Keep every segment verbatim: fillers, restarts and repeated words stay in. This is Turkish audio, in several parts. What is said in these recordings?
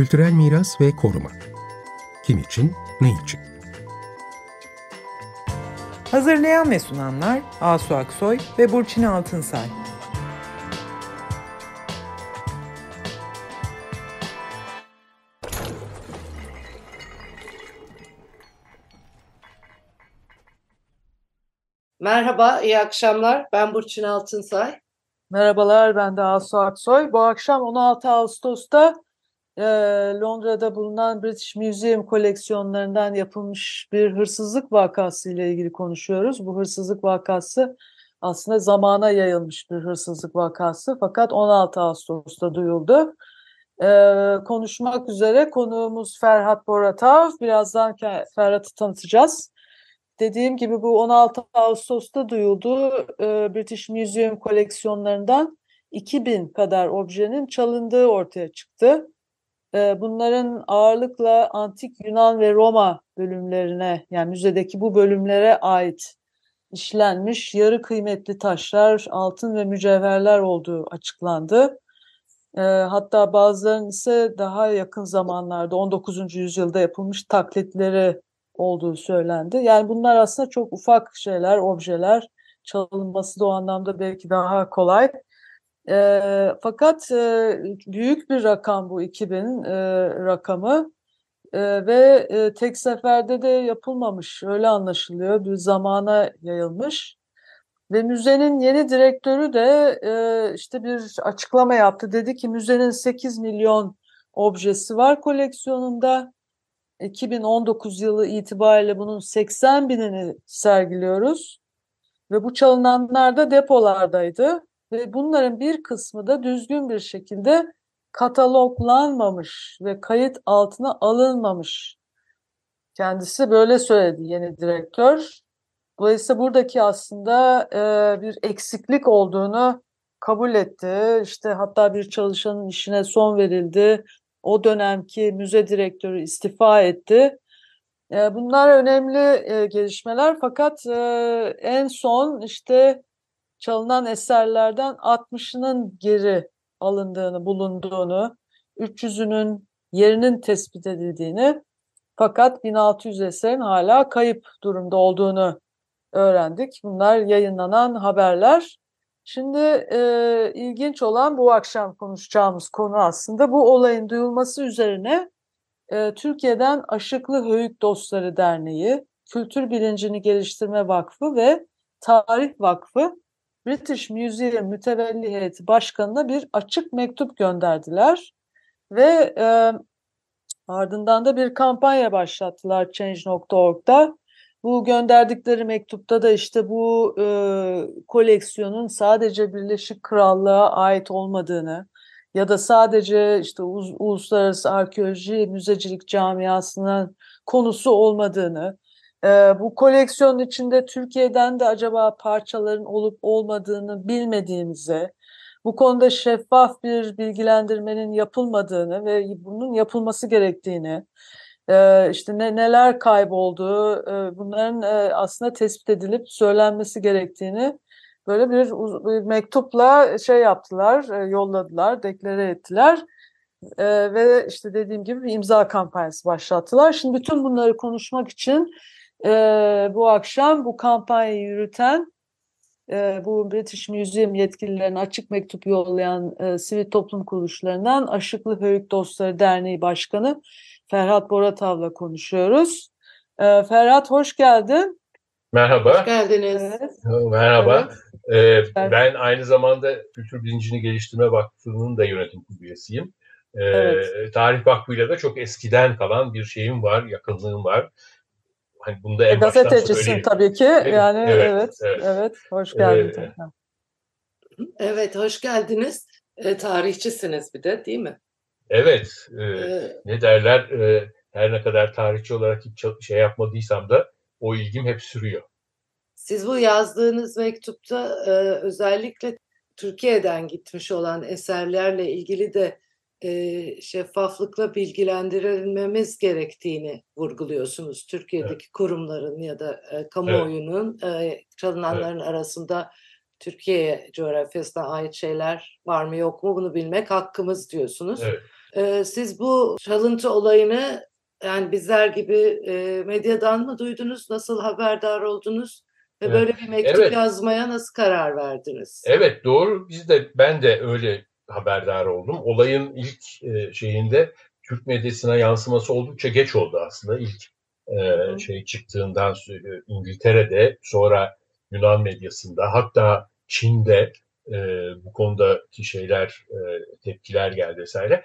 Kültürel miras ve koruma. Kim için, ne için? Hazırlayan ve sunanlar Asu Aksoy ve Burçin Altınsay. Merhaba, iyi akşamlar. Ben Burçin Altınsay. Merhabalar, ben de Asu Aksoy. Bu akşam on altı Ağustos'ta e, Londra'da bulunan British Museum koleksiyonlarından yapılmış bir hırsızlık vakası ile ilgili konuşuyoruz. Bu hırsızlık vakası aslında zamana yayılmış bir hırsızlık vakası, fakat on altı Ağustos'ta duyuldu. E, konuşmak üzere konuğumuz Ferhat Boratav. Birazdan Ferhat'ı tanıtacağız. Dediğim gibi bu on altı Ağustos'ta duyuldu. British Museum koleksiyonlarından iki bin kadar objenin çalındığı ortaya çıktı. Bunların ağırlıkla antik Yunan ve Roma bölümlerine, yani müzedeki bu bölümlere ait işlenmiş yarı kıymetli taşlar, altın ve mücevherler olduğu açıklandı. Hatta bazılarının ise daha yakın zamanlarda on dokuzuncu yüzyılda yapılmış taklitleri olduğu söylendi. Yani bunlar aslında çok ufak şeyler, objeler. Çalınması da o anlamda belki daha kolay. E, fakat e, büyük bir rakam bu iki bin e, rakamı e, ve e, tek seferde de yapılmamış. Öyle anlaşılıyor. Bir zamana yayılmış. Ve müzenin yeni direktörü de e, işte bir açıklama yaptı. Dedi ki müzenin sekiz milyon objesi var koleksiyonunda. iki bin on dokuz yılı itibariyle bunun seksen binini sergiliyoruz ve bu çalınanlar da depolardaydı ve bunların bir kısmı da düzgün bir şekilde kataloglanmamış ve kayıt altına alınmamış. Kendisi böyle söyledi yeni direktör. Dolayısıyla buradaki aslında e, bir eksiklik olduğunu kabul etti. İşte hatta bir çalışanın işine son verildi. O dönemki müze direktörü istifa etti. Bunlar önemli gelişmeler, fakat en son işte çalınan eserlerden altmışının geri alındığını, bulunduğunu, üç yüzünün yerinin tespit edildiğini, fakat bin altı yüz eserin hala kayıp durumda olduğunu öğrendik. Bunlar yayınlanan haberler. Şimdi e, ilginç olan bu akşam konuşacağımız konu aslında bu olayın duyulması üzerine e, Türkiye'den Aşıklı Höyük Dostları Derneği, Kültür Bilincini Geliştirme Vakfı ve Tarih Vakfı British Museum Mütevelli Heyeti Başkanı'na bir açık mektup gönderdiler ve e, ardından da bir kampanya başlattılar change nokta org'da. Bu gönderdikleri mektupta da işte bu e, koleksiyonun sadece Birleşik Krallığa ait olmadığını ya da sadece işte U- uluslararası arkeoloji, müzecilik camiasının konusu olmadığını, e, bu koleksiyonun içinde Türkiye'den de acaba parçaların olup olmadığını bilmediğimizi, bu konuda şeffaf bir bilgilendirmenin yapılmadığını ve bunun yapılması gerektiğini, İşte ne, neler kaybolduğu, bunların aslında tespit edilip söylenmesi gerektiğini böyle bir, bir mektupla şey yaptılar, yolladılar, deklare ettiler ve işte dediğim gibi bir imza kampanyası başlattılar. Şimdi bütün bunları konuşmak için bu akşam bu kampanyayı yürüten, bu British Museum yetkililerine açık mektup yollayan sivil toplum kuruluşlarından Aşıklı Höyük Dostları Derneği Başkanı Ferhat Boratav'la konuşuyoruz. Ee, Ferhat, hoş geldin. Merhaba. Hoş geldiniz. Evet. Merhaba. Evet. Ee, ben aynı zamanda Kültür Bilincini Geliştirme Vakfı'nın da yönetim kurulu üyesiyim. Ee, evet. Tarih Vakfı'yla da çok eskiden kalan bir şeyim var, yakınlığım var. Hani bunda en baştan gazetecisin tabii ki. Yani evet, evet, evet. evet. Hoş geldin. Ee, evet, hoş geldiniz. E, tarihçisiniz bir de, değil mi? Evet, e, ee, ne derler, e, her ne kadar tarihçi olarak hiç şey yapmadıysam da o ilgim hep sürüyor. Siz bu yazdığınız mektupta e, özellikle Türkiye'den gitmiş olan eserlerle ilgili de e, şeffaflıkla bilgilendirilmemiz gerektiğini vurguluyorsunuz. Türkiye'deki evet. kurumların ya da e, kamuoyunun evet. e, çalınanların evet. arasında Türkiye coğrafyasına ait şeyler var mı yok mu bunu bilmek hakkımız diyorsunuz. Evet. E, siz bu çalıntı olayını yani bizler gibi e, medyadan mı duydunuz? Nasıl haberdar oldunuz? Ve evet. böyle bir mektup evet. yazmaya nasıl karar verdiniz? Evet, doğru. Biz de ben de öyle haberdar oldum. Olayın ilk e, şeyinde Türk medyasına yansıması oldukça geç oldu aslında. İlk e, şey çıktığından İngiltere'de, sonra Yunan medyasında, hatta Çin'de e, bu konudaki şeyler e, tepkiler geldi vesaire.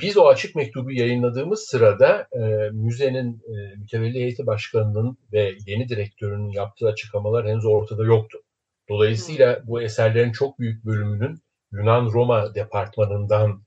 Biz o açık mektubu yayınladığımız sırada e, müzenin e, mütevelli heyeti başkanının ve yeni direktörünün yaptığı açıklamalar henüz ortada yoktu. Dolayısıyla Hı. bu eserlerin çok büyük bölümünün Yunan-Roma departmanından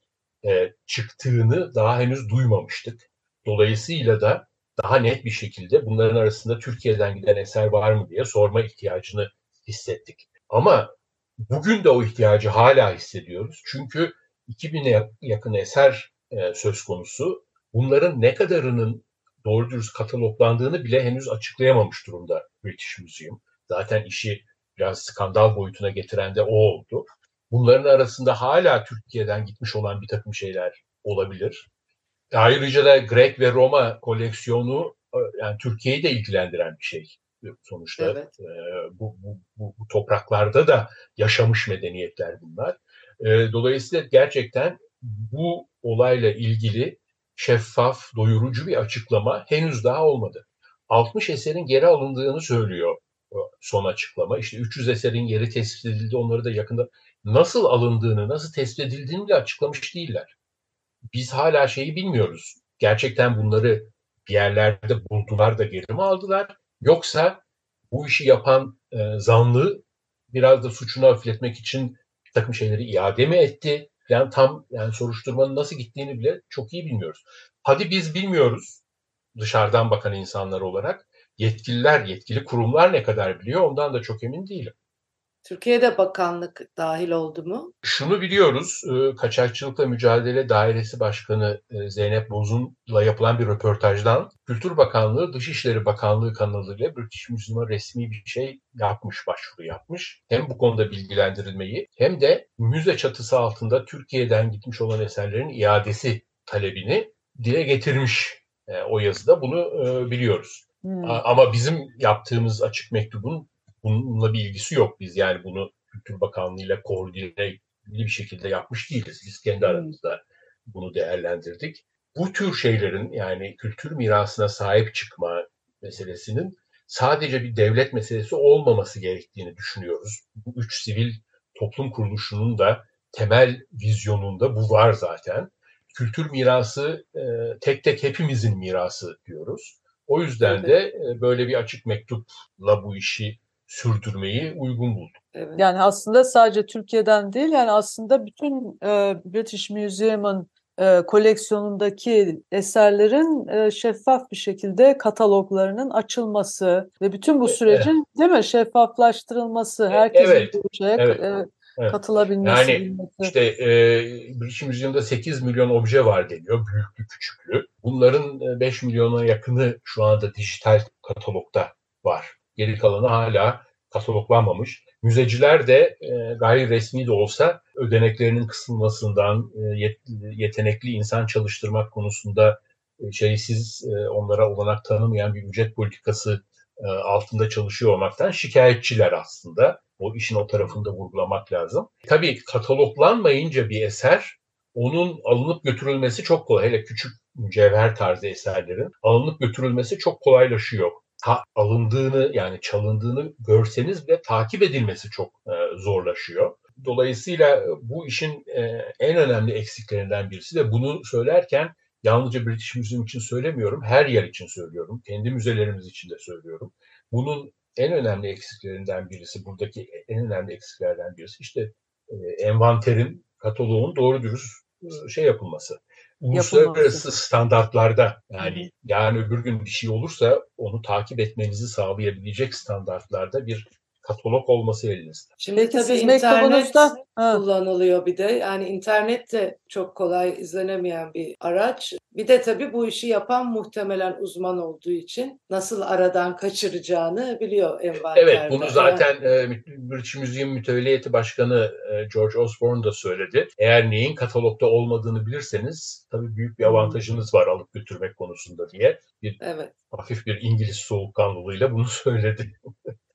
e, çıktığını daha henüz duymamıştık. Dolayısıyla da daha net bir şekilde bunların arasında Türkiye'den giden eser var mı diye sorma ihtiyacını hissettik. Ama bugün de o ihtiyacı hala hissediyoruz. Çünkü iki bine yakın eser e, söz konusu. Bunların ne kadarının doğru dürüst kataloglandığını bile henüz açıklayamamış durumda British Museum. Zaten işi biraz skandal boyutuna getiren de o oldu. Bunların arasında hala Türkiye'den gitmiş olan bir takım şeyler olabilir. Ayrıca da Grek ve Roma koleksiyonu yani Türkiye'yi de ilgilendiren bir şey sonuçta. Evet. E, bu, bu, bu, bu topraklarda da yaşamış medeniyetler bunlar. Dolayısıyla gerçekten bu olayla ilgili şeffaf, doyurucu bir açıklama henüz daha olmadı. altmış eserin geri alındığını söylüyor son açıklama. İşte üç yüz eserin geri tespit edildi, onları da yakında nasıl alındığını, nasıl tespit edildiğini bile açıklamış değiller. Biz hala şeyi bilmiyoruz. Gerçekten bunları bir yerlerde buldular da geri mi aldılar? Yoksa bu işi yapan zanlı biraz da suçunu hafifletmek için takım şeyleri iade mi etti? Yani tam yani soruşturmanın nasıl gittiğini bile çok iyi bilmiyoruz. Hadi biz bilmiyoruz dışarıdan bakan insanlar olarak. Yetkililer, yetkili kurumlar ne kadar biliyor ondan da çok emin değilim. Türkiye'de bakanlık dahil oldu mu? Şunu biliyoruz. Kaçakçılıkla Mücadele Dairesi Başkanı Zeynep Bozun'la yapılan bir röportajdan Kültür Bakanlığı, Dışişleri Bakanlığı kanalıyla British Museum'a resmi bir şey yapmış, başvuru yapmış. Hem bu konuda bilgilendirilmeyi hem de müze çatısı altında Türkiye'den gitmiş olan eserlerin iadesi talebini dile getirmiş o yazıda. Bunu biliyoruz. Hmm. Ama bizim yaptığımız açık mektubun bununla bir ilgisi yok. Biz yani bunu Kültür Bakanlığı'yla koordineli bir şekilde yapmış değiliz. Biz kendi aramızda bunu değerlendirdik. Bu tür şeylerin yani kültür mirasına sahip çıkma meselesinin sadece bir devlet meselesi olmaması gerektiğini düşünüyoruz. Bu üç sivil toplum kuruluşunun da temel vizyonunda bu var zaten. Kültür mirası e, tek tek hepimizin mirası diyoruz. O yüzden evet. de e, böyle bir açık mektupla bu işi sürdürmeyi uygun buldum. Evet. Yani aslında sadece Türkiye'den değil, yani aslında bütün e, British Museum'un e, koleksiyonundaki eserlerin e, şeffaf bir şekilde kataloglarının açılması ve bütün bu sürecin evet. değil mi şeffaflaştırılması, herkesin evet. bu şeye evet. e, evet. katılabilmesi. Yani bilmesi. işte e, British Museum'da sekiz milyon obje var deniyor, büyüklü küçüklü. Bunların beş milyona yakını şu anda dijital katalogda var. Geri kalanı hala kataloglanmamış. Müzeciler de e, gayri resmi de olsa ödeneklerinin kısılmasından, e, yet, yetenekli insan çalıştırmak konusunda e, şeysiz e, onlara olanak tanımayan bir ücret politikası e, altında çalışıyor olmaktan şikayetçiler aslında. O işin o tarafını da vurgulamak lazım. Tabii kataloglanmayınca bir eser, onun alınıp götürülmesi çok kolay. Hele küçük mücevher tarzı eserlerin alınıp götürülmesi çok kolaylaşıyor. Ta, alındığını yani çalındığını görseniz bile takip edilmesi çok e, zorlaşıyor. Dolayısıyla bu işin e, en önemli eksiklerinden birisi de bunu söylerken yalnızca British Museum için söylemiyorum, her yer için söylüyorum, kendi müzelerimiz için de söylüyorum. Bunun en önemli eksiklerinden birisi, buradaki en önemli eksiklerden birisi işte e, envanterin, kataloğun doğru dürüst şey yapılması. Uluslararası standartlarda yani yani öbür gün bir şey olursa onu takip etmenizi sağlayabilecek standartlarda bir katalog olması elinizde. Şimdi peki, tabii internet kullanılıyor bir de. Yani internet de çok kolay izlenemeyen bir araç. Bir de tabii bu işi yapan muhtemelen uzman olduğu için nasıl aradan kaçıracağını biliyor envanterde. Evet, bunu zaten yani British Museum Mütevelliyeti Başkanı George Osborne da söyledi. Eğer neyin katalogda olmadığını bilirseniz tabii büyük bir avantajınız var alıp götürmek konusunda diye. Bir, evet. Hafif bir İngiliz soğukkanlılığıyla bunu söyledi.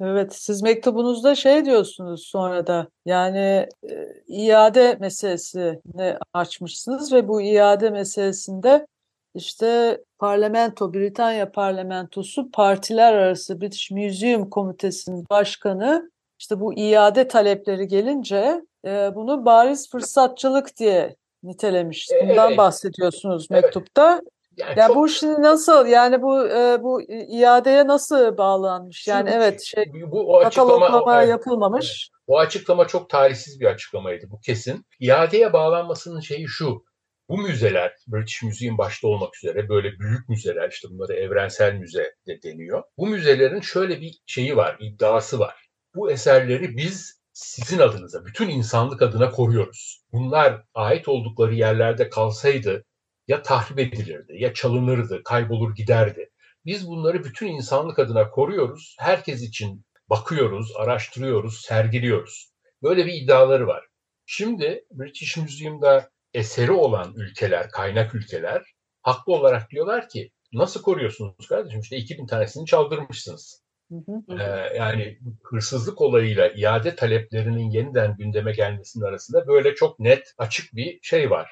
Evet, siz mektubunuzda şey diyorsunuz sonra da, yani e, iade meselesini açmışsınız ve bu iade meselesinde işte parlamento, Britanya parlamentosu partiler arası British Museum Komitesi'nin başkanı işte bu iade talepleri gelince e, bunu bariz fırsatçılık diye nitelemiş. Bundan evet. bahsediyorsunuz mektupta. Evet. Yani ya çok... bu şimdi nasıl, yani bu e, bu iadeye nasıl bağlanmış? Yani şimdi, evet şey bu kataloglama yapılmamış. Evet, bu açıklama çok talihsiz bir açıklamaydı, bu kesin. İadeye bağlanmasının şeyi şu: bu müzeler, British Museum başta olmak üzere böyle büyük müzeler, işte bunlara evrensel müze de deniyor. Bu müzelerin şöyle bir şeyi var, iddiası var. Bu eserleri biz sizin adınıza, bütün insanlık adına koruyoruz. Bunlar ait oldukları yerlerde kalsaydı ya tahrip edilirdi, ya çalınırdı, kaybolur giderdi. Biz bunları bütün insanlık adına koruyoruz, herkes için bakıyoruz, araştırıyoruz, sergiliyoruz. Böyle bir iddiaları var. Şimdi British Museum'da eseri olan ülkeler, kaynak ülkeler haklı olarak diyorlar ki nasıl koruyorsunuz kardeşim? İşte iki bin tanesini çaldırmışsınız. Hı hı hı. Ee, yani hırsızlık olayıyla iade taleplerinin yeniden gündeme gelmesinin arasında böyle çok net, açık bir şey var.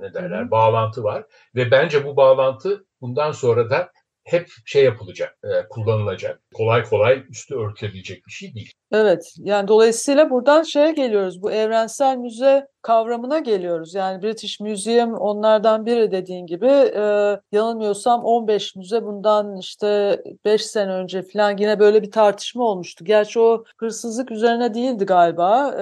Ne derler, bağlantı var ve bence bu bağlantı bundan sonra da hep şey yapılacak, kullanılacak. Kolay kolay üstü örtülebilecek bir şey değil. Evet, yani dolayısıyla buradan şeye geliyoruz, bu evrensel müze kavramına geliyoruz. Yani British Museum onlardan biri, dediğin gibi. Ee, yanılmıyorsam on beş müze bundan işte beş sene önce falan yine böyle bir tartışma olmuştu. Gerçi o hırsızlık üzerine değildi galiba.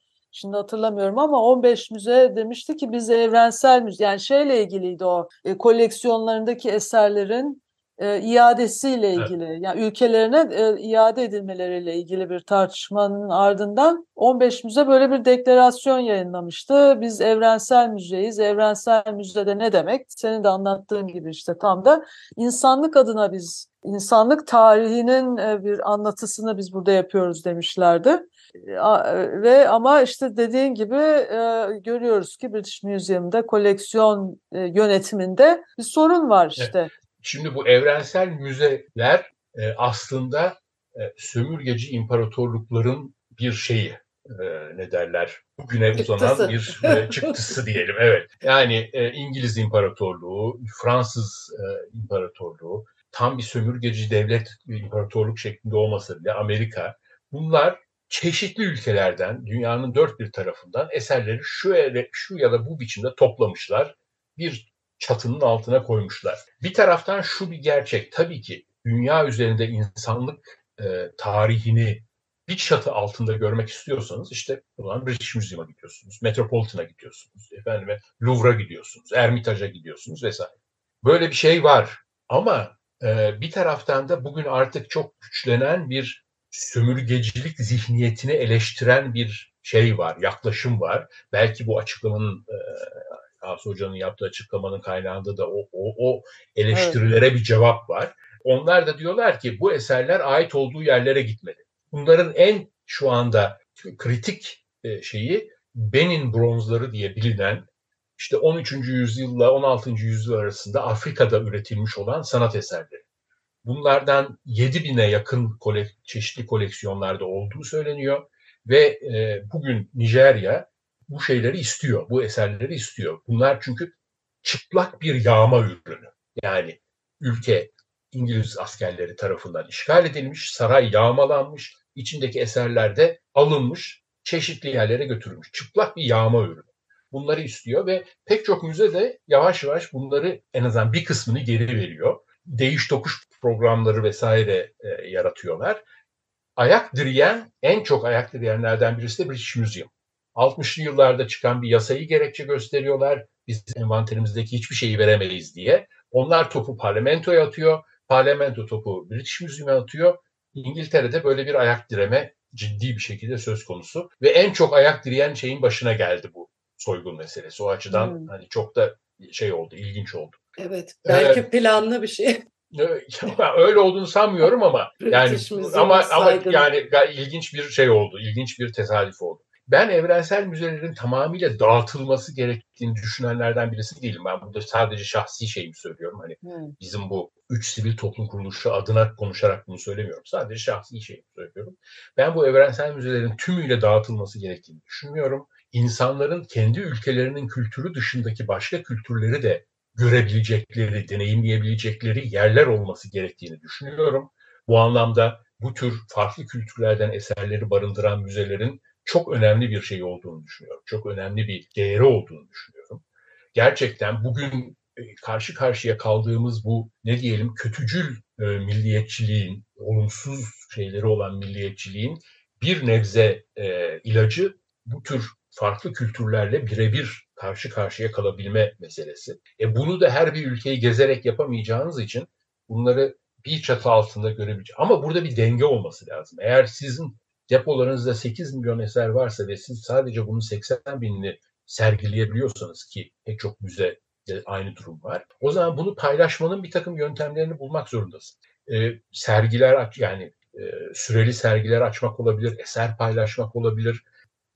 Ee, Şimdi hatırlamıyorum ama on beş müze demişti ki biz evrensel müze, yani şeyle ilgiliydi o, e, koleksiyonlarındaki eserlerin e, iadesiyle ilgili, evet. yani ülkelerine e, iade edilmeleriyle ilgili bir tartışmanın ardından on beş müze böyle bir deklarasyon yayınlamıştı. Biz evrensel müzeyiz. Evrensel müzede ne demek? Senin de anlattığın gibi işte tam da insanlık adına biz, insanlık tarihinin e, bir anlatısını biz burada yapıyoruz demişlerdi. Ve ama işte dediğin gibi e, görüyoruz ki British Museum'da koleksiyon e, yönetiminde bir sorun var işte. Şimdi bu evrensel müzeler e, aslında e, sömürgeci imparatorlukların bir şeyi, e, ne derler, bugüne uzanan bir e, çıktısı diyelim. Evet. Yani e, İngiliz İmparatorluğu, Fransız e, İmparatorluğu, tam bir sömürgeci devlet imparatorluk şeklinde olmasa bile Amerika, bunlar çeşitli ülkelerden, dünyanın dört bir tarafından eserleri şu, ele, şu ya da bu biçimde toplamışlar, bir çatının altına koymuşlar. Bir taraftan şu bir gerçek, tabii ki dünya üzerinde insanlık e, tarihini bir çatı altında görmek istiyorsanız işte ulan British Museum'a gidiyorsunuz, Metropolitan'a gidiyorsunuz, efendime Louvre'a gidiyorsunuz, Ermitage'a gidiyorsunuz vesaire. Böyle bir şey var ama e, bir taraftan da bugün artık çok güçlenen bir sömürgecilik zihniyetini eleştiren bir şey var, yaklaşım var. Belki bu açıklamanın, Asu Hoca'nın yaptığı açıklamanın kaynağında da o, o, o eleştirilere evet. bir cevap var. Onlar da diyorlar ki bu eserler ait olduğu yerlere gitmeli. Bunların en şu anda kritik şeyi Benin Bronzları diye bilinen, işte on üçüncü yüzyılla on altıncı yüzyıl arasında Afrika'da üretilmiş olan sanat eserleri. Bunlardan yedi bine yakın kolek, çeşitli koleksiyonlarda olduğu söyleniyor ve e, bugün Nijerya bu şeyleri istiyor, bu eserleri istiyor. Bunlar çünkü çıplak bir yağma ürünü. Yani ülke İngiliz askerleri tarafından işgal edilmiş, saray yağmalanmış, içindeki eserler de alınmış, çeşitli yerlere götürülmüş. Çıplak bir yağma ürünü. Bunları istiyor ve pek çok müze de yavaş yavaş bunları, en azından bir kısmını geri veriyor. Değiş tokuş programları vesaire e, yaratıyorlar. Ayak direyen, en çok ayak direyenlerden birisi de British Museum. altmışlı yıllarda çıkan bir yasayı gerekçe gösteriyorlar. Biz envanterimizdeki hiçbir şeyi veremeyiz diye. Onlar topu parlamentoya atıyor. Parlamento topu British Museum'a atıyor. İngiltere'de böyle bir ayak direme ciddi bir şekilde söz konusu. Ve en çok ayak direyen şeyin başına geldi bu soygun meselesi. O açıdan hmm. hani çok da şey oldu, ilginç oldu. Evet, belki ee, planlı bir şey. Öyle olduğunu sanmıyorum ama yani ama ama yani ilginç bir şey oldu, ilginç bir tesadüf oldu. Ben evrensel müzelerin tamamıyla dağıtılması gerektiğini düşünenlerden birisi değilim. Ben burada sadece şahsi şeyimi söylüyorum. Hani hmm. bizim bu üç sivil toplum kuruluşu adına konuşarak bunu söylemiyorum. Sadece şahsi şeyimi söylüyorum. Ben bu evrensel müzelerin tümüyle dağıtılması gerektiğini düşünmüyorum. İnsanların kendi ülkelerinin kültürü dışındaki başka kültürleri de görebilecekleri, deneyimleyebilecekleri yerler olması gerektiğini düşünüyorum. Bu anlamda bu tür farklı kültürlerden eserleri barındıran müzelerin çok önemli bir şey olduğunu düşünüyorum. Çok önemli bir değeri olduğunu düşünüyorum. Gerçekten bugün karşı karşıya kaldığımız bu ne diyelim kötücül milliyetçiliğin, olumsuz şeyleri olan milliyetçiliğin bir nebze e, ilacı bu tür farklı kültürlerle birebir karşı karşıya kalabilme meselesi. E bunu da her bir ülkeyi gezerek yapamayacağınız için bunları bir çatı altında görebileceğiniz. Ama burada bir denge olması lazım. Eğer sizin depolarınızda sekiz milyon eser varsa ve siz sadece bunun seksen binini sergileyebiliyorsanız ki pek çok müze de aynı durum var. O zaman bunu paylaşmanın bir takım yöntemlerini bulmak zorundasın. Ee, sergiler yani e, süreli sergiler açmak olabilir, eser paylaşmak olabilir.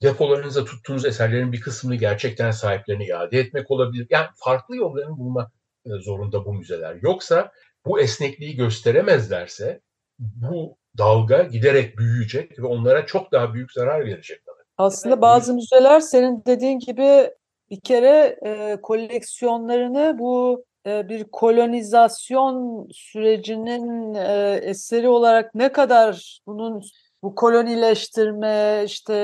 Depolarınızda tuttuğunuz eserlerin bir kısmını gerçekten sahiplerine iade etmek olabilir. Yani farklı yollarını bulmak zorunda bu müzeler. Yoksa bu esnekliği gösteremezlerse bu dalga giderek büyüyecek ve onlara çok daha büyük zarar verecek. Aslında bazı müzeler senin dediğin gibi bir kere e, koleksiyonlarını bu e, bir kolonizasyon sürecinin e, eseri olarak ne kadar bunun bu kolonileştirme işte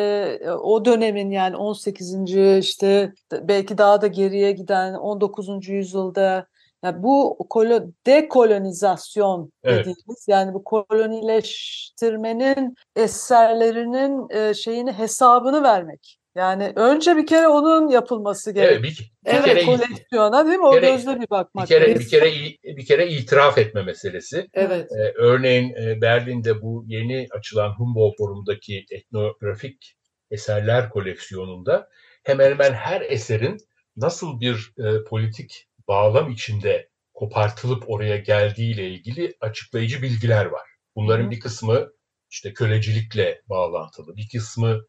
o dönemin yani on sekizinci işte belki daha da geriye giden on dokuzuncu yüzyılda yani bu kolo, dekolonizasyon dediğimiz evet. yani bu kolonileştirmenin eserlerinin e, şeyini hesabını vermek. Yani önce bir kere onun yapılması gerekiyor. Evet, bir, bir evet kere, koleksiyona değil mi? O gözle bir bakmak. Bir kere, bir kere bir kere itiraf etme meselesi. Evet. Ee, örneğin Berlin'de bu yeni açılan Humboldt Forum'daki etnografik eserler koleksiyonunda hemen hemen her eserin nasıl bir e, politik bağlam içinde kopartılıp oraya geldiğiyle ilgili açıklayıcı bilgiler var. Bunların Hı. bir kısmı işte kölecilikle bağlantılı, bir kısmı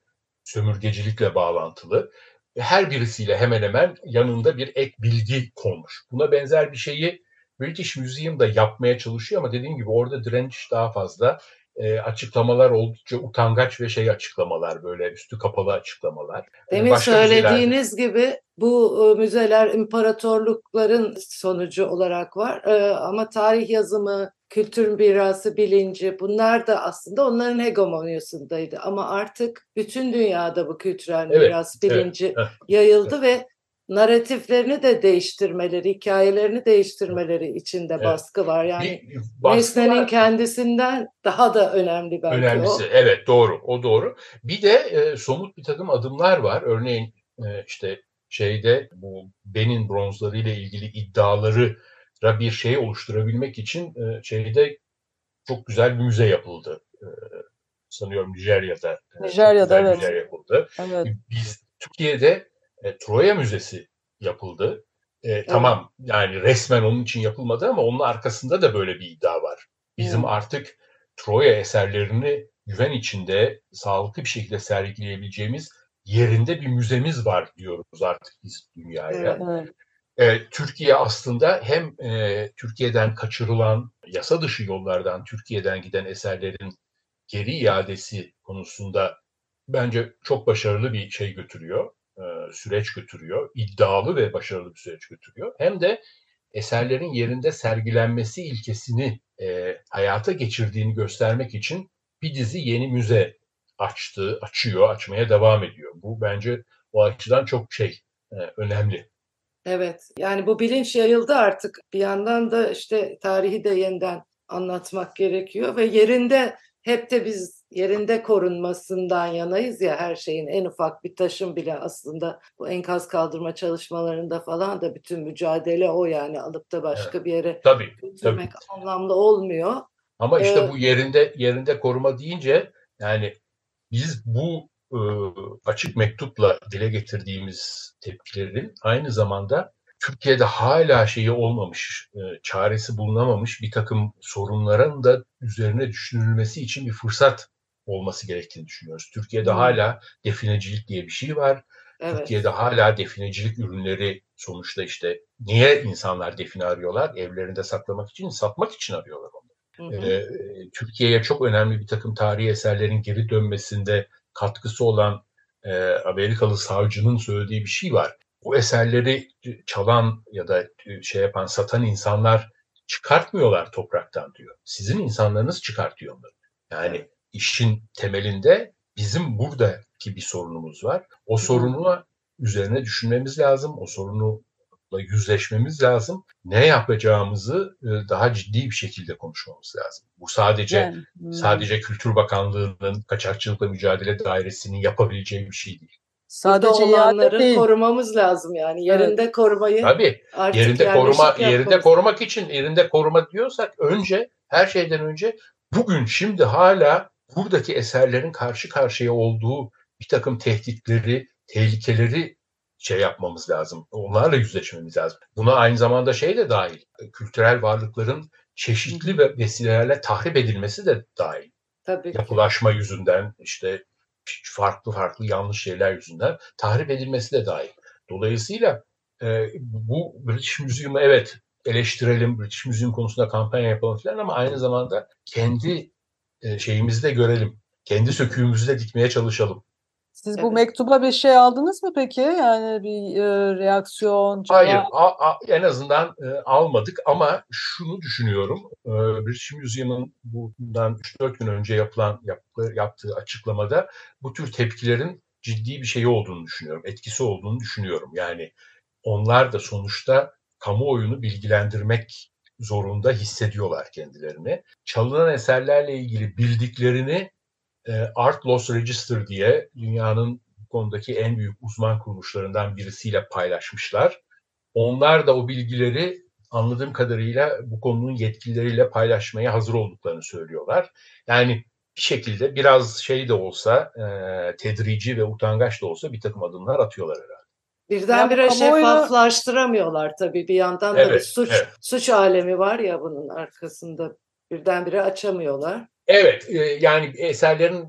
sömürgecilikle bağlantılı. Her birisiyle hemen hemen yanında bir ek bilgi konmuş. Buna benzer bir şeyi British Museum da yapmaya çalışıyor ama dediğim gibi orada direniş daha fazla. E, açıklamalar oldukça utangaç ve şey açıklamalar böyle üstü kapalı açıklamalar. Demin yani söylediğiniz müzelerde... gibi bu e, müzeler imparatorlukların sonucu olarak var e, ama tarih yazımı, kültür mirası, bilinci bunlar da aslında onların hegemonyasındaydı ama artık bütün dünyada bu kültürel evet, miras bilinci evet, yayıldı evet. ve naratiflerini de değiştirmeleri, hikayelerini değiştirmeleri içinde evet. baskı var. Yani nesnenin kendisinden daha da önemli belki önemlisi, o. Evet doğru, o doğru. Bir de e, somut bir takım adımlar var. Örneğin e, işte şeyde bu Benin bronzları ile ilgili iddiaları bir şey oluşturabilmek için e, şeyde çok güzel bir müze yapıldı. E, sanıyorum Nijerya'da. Nijerya'da evet. Müze yapıldı. Evet. Biz Türkiye'de E, Troya Müzesi yapıldı. E, evet. Tamam yani resmen onun için yapılmadı ama onun arkasında da böyle bir iddia var. Bizim evet. artık Troya eserlerini güven içinde sağlıklı bir şekilde sergileyebileceğimiz yerinde bir müzemiz var diyoruz artık biz dünyaya. Evet. E, Türkiye aslında hem e, Türkiye'den kaçırılan yasa dışı yollardan Türkiye'den giden eserlerin geri iadesi konusunda bence çok başarılı bir şey götürüyor. süreç götürüyor. İddialı ve başarılı bir süreç götürüyor. Hem de eserlerin yerinde sergilenmesi ilkesini e, hayata geçirdiğini göstermek için bir dizi yeni müze açtı, açıyor, açmaya devam ediyor. Bu bence o açıdan çok şey e, önemli. Evet. Yani bu bilinç yayıldı artık. Bir yandan da işte tarihi de yeniden anlatmak gerekiyor ve yerinde hep de biz yerinde korunmasından yanayız ya her şeyin en ufak bir taşın bile aslında bu enkaz kaldırma çalışmalarında falan da bütün mücadele o yani alıp da başka evet. bir yere tabii, götürmek tabii. anlamlı olmuyor. Ama işte ee, bu yerinde yerinde koruma deyince yani biz bu e, açık mektupla dile getirdiğimiz tepkilerin aynı zamanda Türkiye'de hala şeyi olmamış, e, çaresi bulunamamış bir takım sorunların da üzerine düşünülmesi için bir fırsat olması gerektiğini düşünüyoruz. Türkiye'de hmm. hala definecilik diye bir şey var. Evet. Türkiye'de hala definecilik ürünleri sonuçta işte niye insanlar define arıyorlar? Evlerinde saklamak için, satmak için arıyorlar onları. Hmm. E, Türkiye'ye çok önemli bir takım tarihi eserlerin geri dönmesinde katkısı olan e, Amerikalı savcının söylediği bir şey var. O eserleri çalan ya da şey yapan, satan insanlar çıkartmıyorlar topraktan diyor. Sizin insanlarınız çıkartıyor onları. Yani işin temelinde bizim buradaki bir sorunumuz var. O sorunu üzerine düşünmemiz lazım. O sorunla yüzleşmemiz lazım. Ne yapacağımızı daha ciddi bir şekilde konuşmamız lazım. Bu sadece yani, sadece Kültür Bakanlığı'nın Kaçakçılıkla Mücadele Dairesi'nin yapabileceği bir şey değil. Sadece olanları korumamız lazım yani. Yerinde evet. korumayı. Tabii. Yerinde koruma, yerinde korumak için, yerinde koruma diyorsak önce, her şeyden önce bugün şimdi hala buradaki eserlerin karşı karşıya olduğu bir takım tehditleri, tehlikeleri şey yapmamız lazım. Onlarla yüzleşmemiz lazım. Buna aynı zamanda şey de dahil. Kültürel varlıkların çeşitli ve vesilelerle tahrip edilmesi de dahil. Tabii. Yapılaşma ki. yüzünden işte farklı farklı yanlış şeyler yüzünden tahrip edilmesi de dahil. Dolayısıyla e, bu British Museum'u evet eleştirelim, British Museum konusunda kampanya yapalım falan ama aynı zamanda kendi e, şeyimizi de görelim. Kendi söküğümüzü de dikmeye çalışalım. Siz evet. bu mektuba bir şey aldınız mı peki? Yani bir e, reaksiyon? Cevap... Hayır. A, a, en azından e, almadık ama şunu düşünüyorum. E, British Museum'un bundan üç dört gün önce yapılan yaptığı, yaptığı açıklamada bu tür tepkilerin ciddi bir şeyi olduğunu düşünüyorum. Etkisi olduğunu düşünüyorum. Yani onlar da sonuçta kamuoyunu bilgilendirmek zorunda hissediyorlar kendilerini. Çalınan eserlerle ilgili bildiklerini Art Loss Register diye dünyanın bu konudaki en büyük uzman kuruluşlarından birisiyle paylaşmışlar. Onlar da o bilgileri anladığım kadarıyla bu konunun yetkilileriyle paylaşmaya hazır olduklarını söylüyorlar. Yani bir şekilde biraz şey de olsa, e, tedrici ve utangaç da olsa bir takım adımlar atıyorlar herhalde. Birdenbire yani şeffaflaştıramıyorlar tabii bir yandan da evet, bir suç, evet. suç alemi var ya bunun arkasında birdenbire açamıyorlar. Evet, yani eserlerin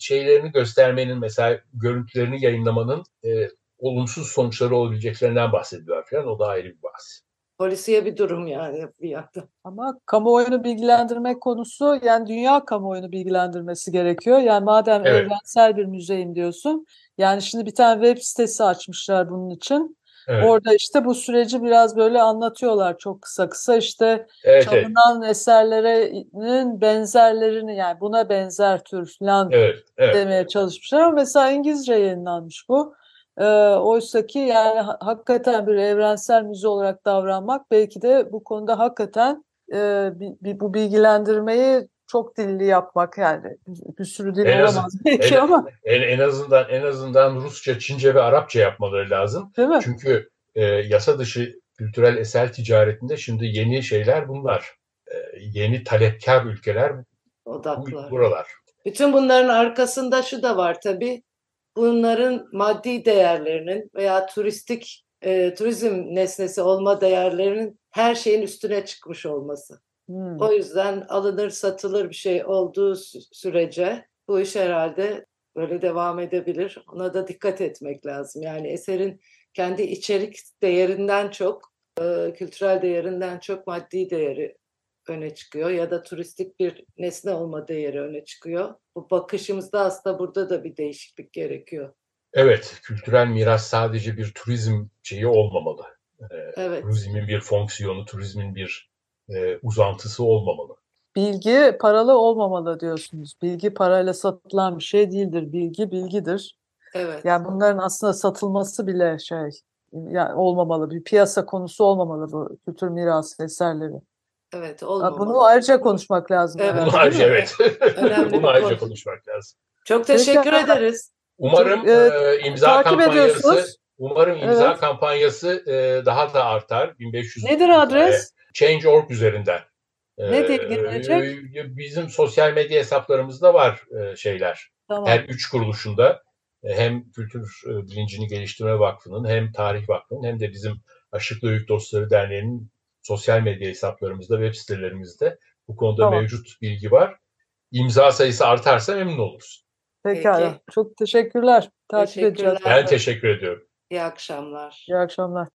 şeylerini göstermenin, mesela görüntülerini yayınlamanın e, olumsuz sonuçları olabileceklerinden bahsediyorlar falan. O da ayrı bir bahs. Polisiye bir durum yani bir yandan. Ama kamuoyunu bilgilendirmek konusu, yani dünya kamuoyunu bilgilendirmesi gerekiyor. Yani madem evet. evrensel bir müzeyim diyorsun, yani şimdi bir tane web sitesi açmışlar bunun için. Evet. Orada işte bu süreci biraz böyle anlatıyorlar çok kısa kısa işte evet, çalınan evet. eserlerinin benzerlerini yani buna benzer tür falan evet, evet. demeye çalışmışlar ama mesela İngilizce yayınlanmış bu. E, oysa ki yani hakikaten bir evrensel müze olarak davranmak belki de bu konuda hakikaten e, bu bilgilendirmeyi çok dilli yapmak yani bir sürü dil en olamaz belki en, ama en, en azından en azından Rusça, Çince ve Arapça yapmaları lazım. Çünkü e, yasa dışı kültürel eser ticaretinde şimdi yeni şeyler bunlar. E, yeni talepkar ülkeler odaklar. Buralar. Bütün bunların arkasında şu da var tabii. Bunların maddi değerlerinin veya turistik e, turizm nesnesi olma değerlerinin her şeyin üstüne çıkmış olması. Hmm. O yüzden alınır satılır bir şey olduğu sürece bu iş herhalde böyle devam edebilir. Ona da dikkat etmek lazım. Yani eserin kendi içerik değerinden çok, e, kültürel değerinden çok maddi değeri öne çıkıyor. Ya da turistik bir nesne olma değeri öne çıkıyor. Bu bakışımızda aslında burada da bir değişiklik gerekiyor. Evet, kültürel miras sadece bir turizm şeyi olmamalı. Ee, evet. Turizmin bir fonksiyonu, turizmin bir E, uzantısı olmamalı. Bilgi paralı olmamalı diyorsunuz. Bilgi parayla satılan bir şey değildir. Bilgi bilgidir. Evet. Yani bunların aslında satılması bile şey yani olmamalı. Bir piyasa konusu olmamalı bu kültür mirası eserleri. Evet, olmamalı. Bunu ayrıca konuşmak lazım. Evet. Herhalde, bunu ayrıca evet. Bunu ayrıca konuşmak lazım. Çok teşekkür Peki, ederiz. Umarım e, imza kampanyası umarım imza evet. kampanyası e, daha da artar. bin beş yüz Nedir adres? E, Change nokta org üzerinden. Ne ee, bizim sosyal medya hesaplarımızda var şeyler. Tamam. Her üç kuruluşunda hem Kültür Bilincini Geliştirme Vakfı'nın, hem Tarih Vakfı'nın, hem de bizim Aşıklı Höyük Dostları Derneği'nin sosyal medya hesaplarımızda, web sitelerimizde bu konuda tamam. mevcut bilgi var. İmza sayısı artarsa memnun oluruz. Pekala. Peki. Çok teşekkürler. Takip edeceğiz. Ben teşekkür ediyorum. İyi akşamlar. İyi akşamlar.